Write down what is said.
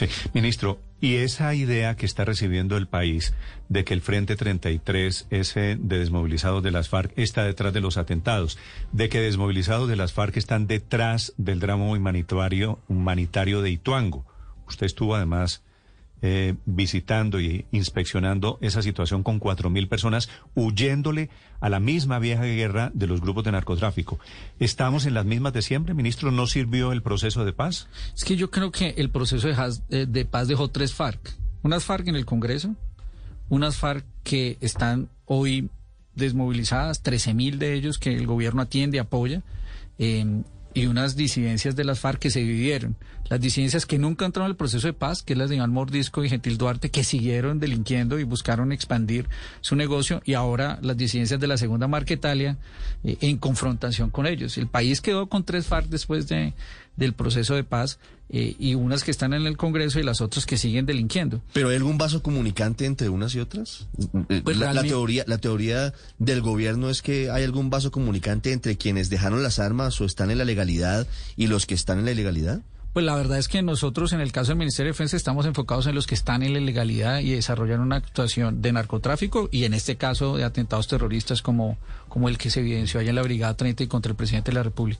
Sí, ministro, y esa idea que está recibiendo el país de que el Frente 33, ese de desmovilizados de las FARC, está detrás de los atentados, de que desmovilizados de las FARC están detrás del drama humanitario de Ituango. Usted estuvo además visitando y inspeccionando esa situación con 4.000 personas huyéndole a la misma vieja guerra de los grupos de narcotráfico. ¿Estamos en las mismas de siempre, ministro? ¿No sirvió el proceso de paz? Es que yo creo que el proceso de paz dejó tres FARC. Unas FARC en el Congreso, unas FARC que están hoy desmovilizadas, 13.000 de ellos que el gobierno atiende, apoya, y unas disidencias de las FARC que se dividieron. Las disidencias que nunca entraron en el proceso de paz, que es las de Iván Mordisco y Gentil Duarte, que siguieron delinquiendo y buscaron expandir su negocio, y ahora las disidencias de la Segunda Marquetalia en confrontación con ellos. El país quedó con tres FARC después del proceso de paz, y unas que están en el Congreso y las otras que siguen delinquiendo. ¿Pero hay algún vaso comunicante entre unas y otras? Pues la teoría del gobierno es que hay algún vaso comunicante entre quienes dejaron las armas o están en la legalidad y los que están en la ilegalidad. Pues la verdad es que nosotros, en el caso del Ministerio de Defensa, estamos enfocados en los que están en la ilegalidad y desarrollaron una actuación de narcotráfico y, en este caso, de atentados terroristas como el que se evidenció allá en la Brigada 30 y contra el presidente de la República.